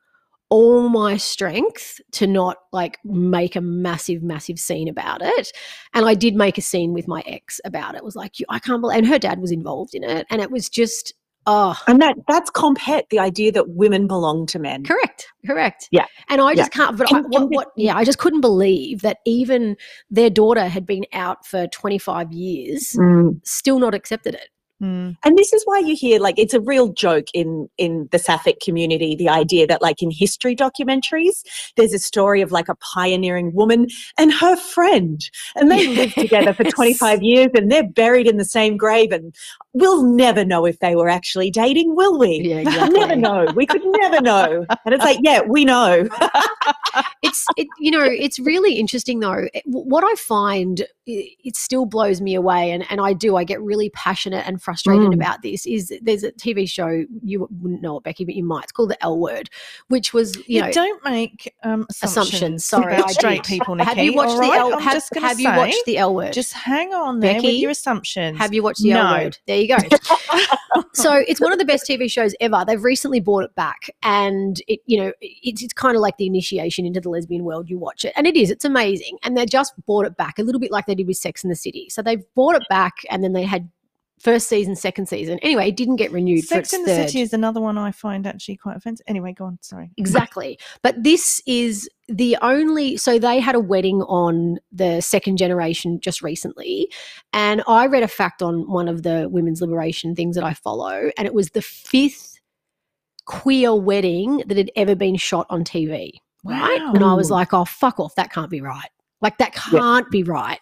all my strength to not, like, make a massive, massive scene about it. And I did make a scene with my ex about it. It was like, I can't believe, and her dad was involved in it, and it was just, oh. And that that's compet, the idea that women belong to men. Correct, correct. Yeah. And I just yeah. can't, but I, what, what, yeah, I just couldn't believe that even their daughter had been out for twenty-five years, mm. still not accepted it. Mm. And this is why you hear, like, it's a real joke in, in the sapphic community, the idea that, like, in history documentaries, there's a story of, like, a pioneering woman and her friend, and they yes. lived together for twenty-five years, and they're buried in the same grave, and we'll never know if they were actually dating, will we? Yeah, exactly. Never know. We could never know. And it's like, yeah, we know. It's, it, you know, it's really interesting, though. What I find, it still blows me away, and, and I do, I get really passionate and frustrated mm. about this, is there's a T V show, you wouldn't know it, Becky, but you might. It's called The L Word, which was, you, you know. Don't make um, assumptions. assumptions. Sorry, I straight people, Nikki. Have you watched, right, the, L, have, have you watched The L Word? Just hang on there, Becky, with your assumptions. Have you watched The no. L Word? There you go. So it's one of the best T V shows ever. They've recently bought it back, and it, you know, it's, it's kind of like the initiation into the lesbian world. You watch it, and it is, it's amazing. And they just bought it back a little bit like they did with Sex and the City. So they bought it back, and then they had first season, second season. Anyway, it didn't get renewed. Sex in the City is another one I find actually quite offensive. Anyway, go on. Sorry. Exactly. But this is the only – so they had a wedding on the second generation just recently, and I read a fact on one of the women's liberation things that I follow, and it was the fifth queer wedding that had ever been shot on T V, right? Wow. And I was like, oh, fuck off, that can't be right. Like, that can't yeah. be right.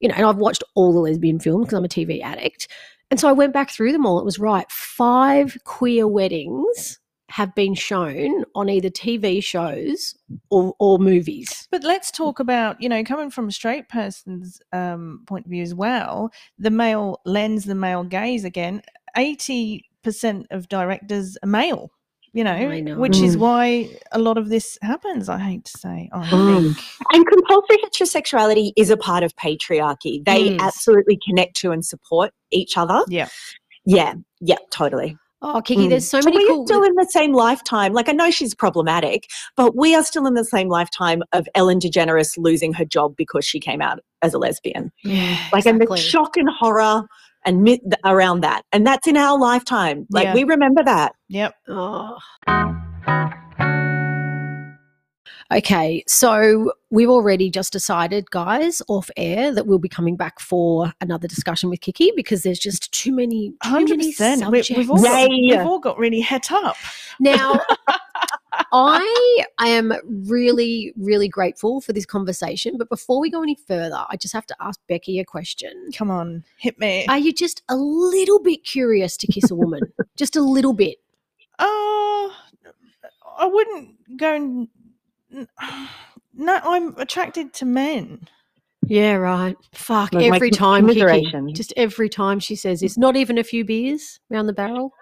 You know, and I've watched all the lesbian films because I'm a T V addict. And so I went back through them all. It was right. Five queer weddings have been shown on either T V shows or, or movies. But let's talk about, you know, coming from a straight person's um, point of view as well, the male lens, the male gaze again, eighty percent of directors are male, you know, know. which mm. is why a lot of this happens, I hate to say. I mm. think. And compulsory heterosexuality is a part of patriarchy. They yes. absolutely connect to and support each other. Yeah. Yeah, yeah, totally. Oh, Kiki, mm. there's so many. We're cool... still in the same lifetime. Like, I know she's problematic, but we are still in the same lifetime of Ellen DeGeneres losing her job because she came out as a lesbian. Yeah, like, exactly. And the shock and horror and myth around that, and that's in our lifetime. Like, yeah. we remember that. Yep. Oh. Okay, so we've already just decided, guys, off air, that we'll be coming back for another discussion with Kiki because there's just too many, too one hundred percent. Many subjects. We, we've, all got, we've all got really het up. Now, I, I am really, really grateful for this conversation, but before we go any further, I just have to ask Becky a question. Come on, hit me. Are you just a little bit curious to kiss a woman? Just a little bit? Oh, uh, I wouldn't go and... No, I'm attracted to men. Yeah, right. Fuck, like every time, Kiki, just every time she says this, not even a few beers round the barrel.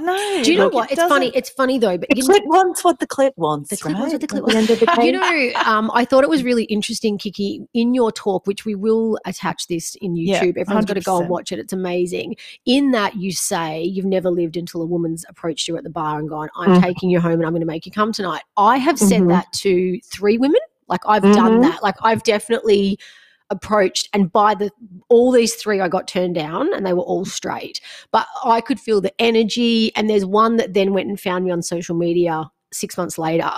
No. Do you know like what? It it's doesn't... funny. It's funny, though. But the clit know, wants what the clit wants. The clit right? wants what the clit wants. The you know, um, I thought it was really interesting, Kiki, in your talk, which we will attach this in YouTube. Yeah, everyone's got to go and watch it. It's amazing. In that you say you've never lived until a woman's approached you at the bar and gone, I'm mm-hmm. taking you home and I'm going to make you come tonight. I have said mm-hmm. that to three women. Like, I've mm-hmm. done that. Like, I've definitely – approached, and by the all these three I got turned down, and they were all straight, but I could feel the energy. And there's one that then went and found me on social media six months later,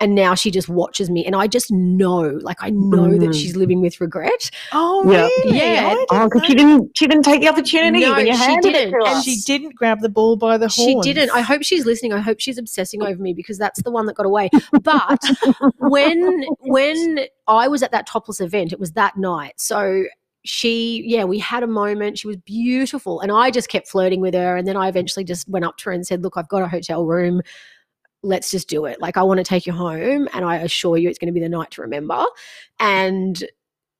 and now she just watches me, and I just know, like, I know mm. that she's living with regret. Oh yeah, really? Yeah. Oh, because she didn't she didn't take the opportunity. No, when you she didn't. It to and she didn't grab the ball by the horns. She didn't. I hope she's listening. I hope she's obsessing over me because that's the one that got away. But when when I was at that topless event, it was that night. So. She, yeah, we had a moment. She was beautiful, and I just kept flirting with her. And then I eventually just went up to her and said, "Look, I've got a hotel room. Let's just do it. Like, I want to take you home, and I assure you, it's going to be the night to remember." And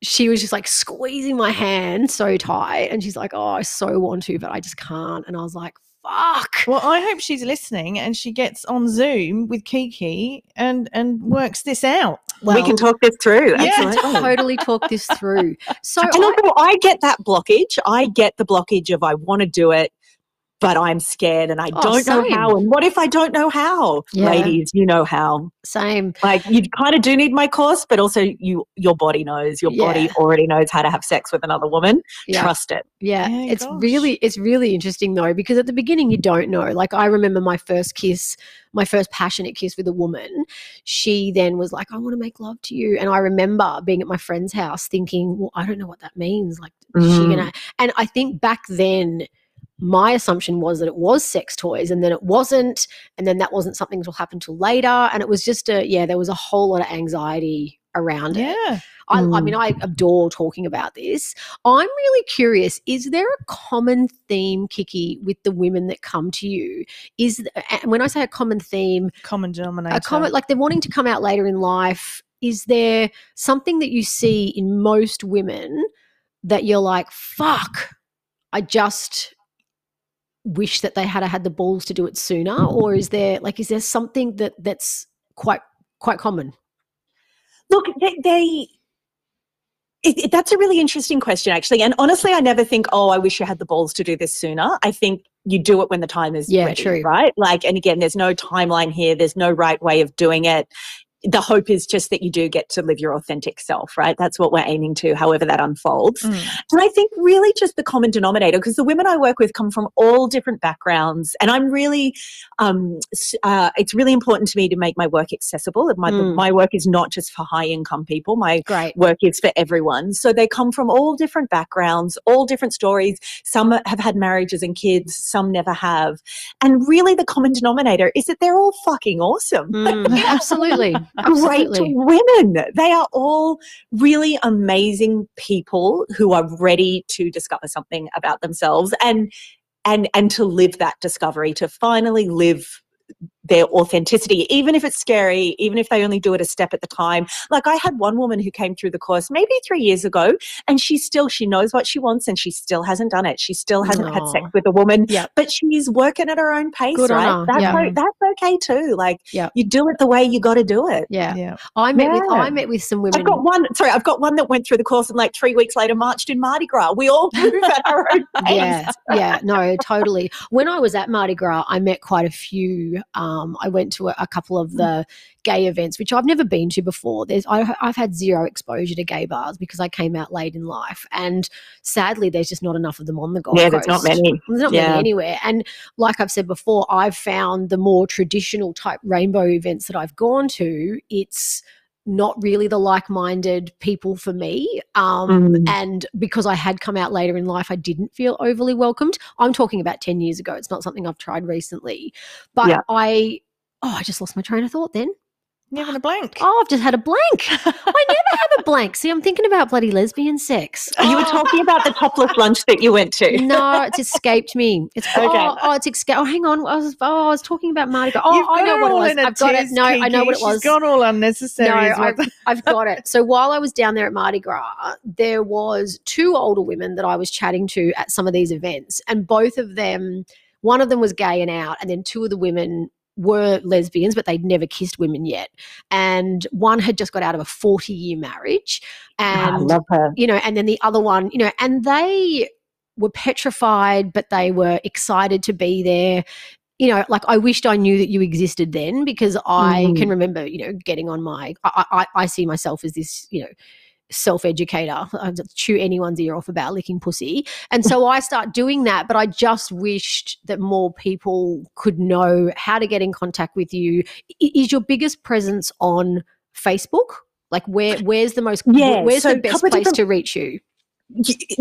she was just like squeezing my hand so tight, and she's like, "Oh, I so want to, but I just can't." And I was like, "Fuck." Well, I hope she's listening and she gets on Zoom with Kiki and and works this out. Well, we can talk this through. Yeah, absolutely. Totally talk this through. So and I, although I get that blockage. I get the blockage of I want to do it, but I'm scared and I oh, don't same. know how. And what if I don't know how? Yeah. Ladies, you know how. Same. Like, you kind of do need my course, but also you, your body knows. Your yeah. body already knows how to have sex with another woman. Yeah. Trust it. Yeah. yeah it's gosh. really it's really interesting, though, because at the beginning you don't know. Like, I remember my first kiss. My first passionate kiss with a woman, she then was like, I want to make love to you. And I remember being at my friend's house thinking, well, I don't know what that means. Like, mm. is she gonna? And I think back then my assumption was that it was sex toys, and then it wasn't, and then that wasn't something that will happen till later. And it was just a, yeah, there was a whole lot of anxiety around yeah. it. I, mm. I mean, I adore talking about this. I'm really curious, is there a common theme, Kiki, with the women that come to you? Is and when I say a common theme, common denominator, a common, like they're wanting to come out later in life, is there something that you see in most women that you're like, fuck, I just wish that they had had the balls to do it sooner? Or is there like is there something that that's quite quite common? Look, they, they it, it, that's a really interesting question, actually. And honestly, I never think, oh, I wish I had the balls to do this sooner. I think you do it when the time is yeah, ready, true. Right? Like, and again, there's no timeline here. There's no right way of doing it. the hope is just that you do get to live your authentic self, right? That's what we're aiming to, however that unfolds. Mm. And I think really just the common denominator, because the women I work with come from all different backgrounds, and I'm really, um, uh, it's really important to me to make my work accessible. My, mm. my work is not just for high income people. My Great. work is for everyone. So they come from all different backgrounds, all different stories. Some have had marriages and kids, some never have. And really the common denominator is that they're all fucking awesome. Mm. Absolutely. Absolutely. Great women. They are all really amazing people who are ready to discover something about themselves and and and to live that discovery, to finally live their authenticity, even if it's scary, even if they only do it a step at the time. Like I had one woman who came through the course maybe three years ago, and she still, she knows what she wants and she still hasn't done it. She still hasn't Aww. had sex with a woman, yep. but she's working at her own pace, Good right? That's, yeah. o- that's okay too. Like yep. you do it the way you got to do it. Yeah. yeah. I met yeah. with, I met with some women. I've got one, sorry, I've got one that went through the course and like three weeks later marched in Mardi Gras. We all move at our own pace. Yeah. Yeah. No, totally. When I was at Mardi Gras, I met quite a few, um, Um, I went to a, a couple of the gay events, which I've never been to before. There's, I, I've had zero exposure to gay bars because I came out late in life, and sadly there's just not enough of them on the Gold yeah, Coast. Yeah, there's not many. There's not yeah. many anywhere. And like I've said before, I've found the more traditional type rainbow events that I've gone to, it's not really the like-minded people for me. Um, mm. And because I had come out later in life, I didn't feel overly welcomed. I'm talking about ten years ago. It's not something I've tried recently. But yeah. I, oh, I just lost my train of thought then. You're having a blank. Oh, I've just had a blank. I never have a blank. See, I'm thinking about bloody lesbian sex. Oh. You were talking about the topless lunch that you went to. No, it's escaped me. It's okay. Oh, oh it's escaped. Oh, hang on. I was, oh, I was talking about Mardi Gras. Oh, I know what it was. I've got it. No, Kiki. I know what it was. She's gone all unnecessary. No, I've, I've got it. So while I was down there at Mardi Gras, there was two older women that I was chatting to at some of these events, and both of them, one of them was gay and out, and then two of the women were lesbians, but they'd never kissed women yet. And one had just got out of a forty-year marriage. And, I love her. You know, and then the other one, you know, and they were petrified, but they were excited to be there. You know, like I wished I knew that you existed then, because I mm. can remember, you know, getting on my, I, I, I see myself as this, you know, self-educator. I chew anyone's ear off about licking pussy. And so I start doing that, but I just wished that more people could know how to get in contact with you. Is your biggest presence on Facebook? Like where where's the most yeah, where's so the best place different- to reach you?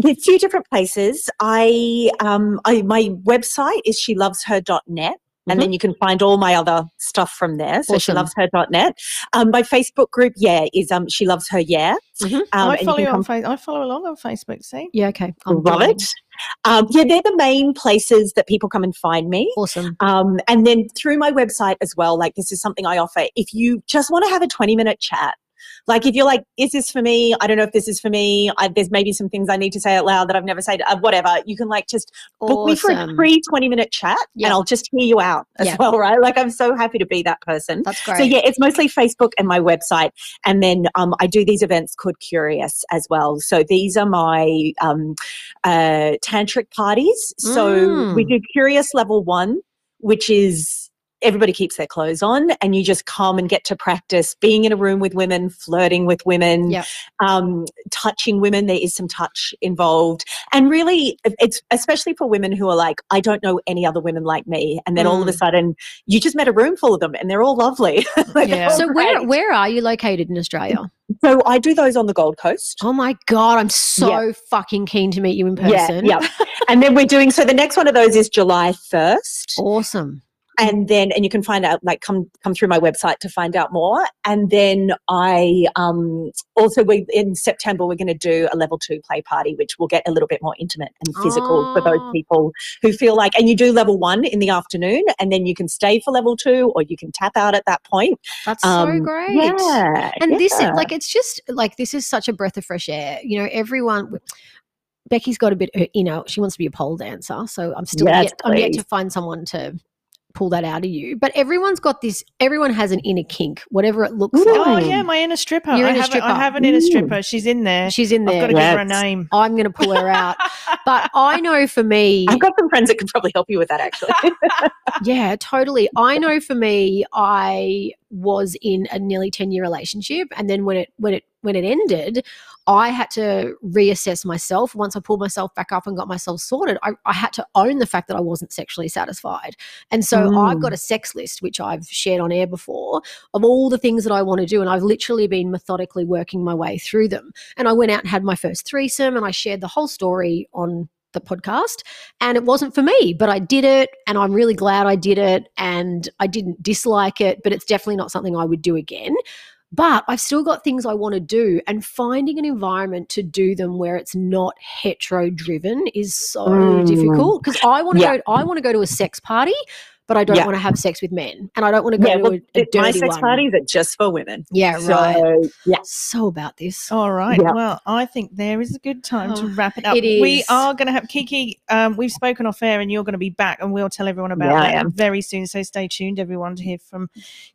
A few different places. I um I my website is she loves her dot net. And mm-hmm. then you can find all my other stuff from there. So awesome. she loves her dot net. Um, my Facebook group, yeah, is um, She Loves Her, yeah. Mm-hmm. Um, I, follow you on come... fa- I follow along on Facebook, see? Yeah, okay. I'm Love doing. it. Um, yeah, they're the main places that people come and find me. Awesome. Um, and then through my website as well, like this is something I offer. If you just want to have a twenty-minute chat, like if you're like, is this for me? I don't know if this is for me. I, there's maybe some things I need to say out loud that I've never said, uh, whatever. You can like just book awesome. me for a free twenty-minute chat yep. and I'll just hear you out as yep. well, right? Like I'm so happy to be that person. That's great. So, yeah, it's mostly Facebook and my website. And then um, I do these events called Curious as well. So these are my um, uh, tantric parties. So mm. we do Curious Level one, which is everybody keeps their clothes on and you just come and get to practice being in a room with women, flirting with women, yep. um, touching women. There is some touch involved. And really it's especially for women who are like, I don't know any other women like me. And then mm. all of a sudden you just met a room full of them and they're all lovely. like, yeah. all so great. where where are you located in Australia? So I do those on the Gold Coast. Oh, my God. I'm so yeah. fucking keen to meet you in person. Yeah, yeah. And then we're doing – so the next one of those is July first. Awesome. And then, and you can find out, like come come through my website to find out more. And then I um, also, we in September, we're going to do a level two play party, which will get a little bit more intimate and physical oh. for those people who feel like, and you do level one in the afternoon and then you can stay for level two or you can tap out at that point. That's um, so great. Yeah. And yeah. this is like, it's just like, this is such a breath of fresh air. You know, everyone... Becky's got a bit, you know, she wants to be a pole dancer. So I'm still yes, yet, I'm yet to find someone to... pull that out of you. But everyone's got this, everyone has an inner kink, whatever it looks Ooh. like. Oh, yeah, my inner stripper. Your I, inner have stripper. A, I have an inner stripper. She's in there. She's in there. I've got to yes. give her a name. I'm going to pull her out. But I know for me. I've got some friends that can probably help you with that, actually. Yeah, totally. I know for me, I was in a nearly ten-year relationship, and then when it when it when it ended, I had to reassess myself. Once I pulled myself back up and got myself sorted, I, I had to own the fact that I wasn't sexually satisfied. And so mm. I've got a sex list, which I've shared on air before, of all the things that I want to do, and I've literally been methodically working my way through them. And I went out and had my first threesome, and I shared the whole story on the podcast, and it wasn't for me, but I did it, and I'm really glad I did it, and I didn't dislike it, but it's definitely not something I would do again. But I've still got things I want to do, and finding an environment to do them where it's not hetero-driven is so mm. difficult, because I want to yeah. go. I want to go to a sex party, but I don't yeah. want to have sex with men, and I don't want to go yeah, to well, a, a dirty one. My sex parties are just for women. Yeah, so, right. Yeah. So about this. All right. Yeah. Well, I think there is a good time oh, to wrap it up. It is. We are going to have, Kiki, um, we've spoken off air, and you're going to be back, and we'll tell everyone about yeah, that very soon. So stay tuned, everyone, to hear from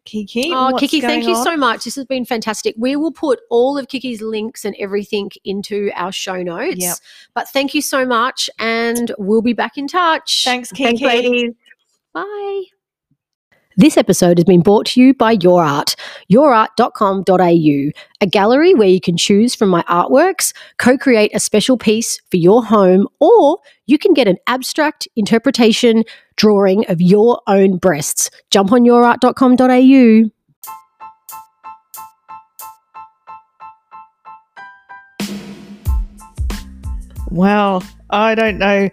Kiki. Oh, Kiki, thank on. you so much. This has been fantastic. We will put all of Kiki's links and everything into our show notes. Yep. But thank you so much, and we'll be back in touch. Thanks, Kiki. Thanks, ladies. Bye. This episode has been brought to you by Your Art, your art dot com dot a u, a gallery where you can choose from my artworks, co-create a special piece for your home, or you can get an abstract interpretation drawing of your own breasts. Jump on your art dot com dot a u. Well, I don't know.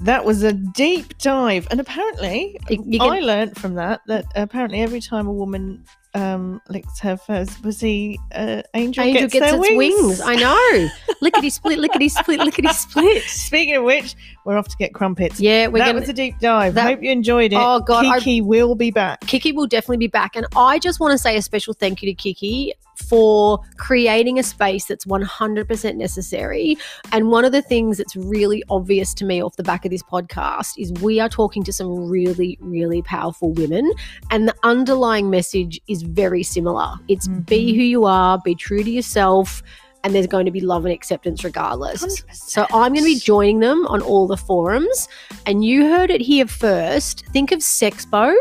That was a deep dive, and apparently can, I learned from that that apparently every time a woman um, licks her first pussy, uh, angel, angel gets, gets their its wings. wings. I know, lickety split, lickety split, lickety split. Speaking of which, we're off to get crumpets. Yeah, we're that gonna, was a deep dive. That, hope you enjoyed it. Oh God, Kiki I, will be back. Kiki will definitely be back, and I just want to say a special thank you to Kiki for creating a space that's one hundred percent necessary. And one of the things that's really obvious to me off the back of this podcast is we are talking to some really, really powerful women, and the underlying message is very similar. It's mm-hmm. be who you are, be true to yourself, and there's going to be love and acceptance regardless. one hundred percent. So I'm going to be joining them on all the forums, and you heard it here first. Think of Sexpo,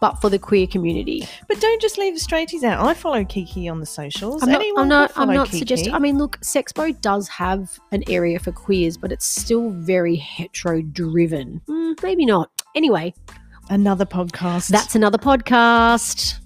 but for the queer community. But don't just leave the straighties out. I follow Kiki on the socials. I'm not, Anyone I'm not, I'm not suggesting. I mean, look, Sexpo does have an area for queers, but it's still very hetero-driven. Mm, maybe not. Anyway. Another podcast. That's another podcast.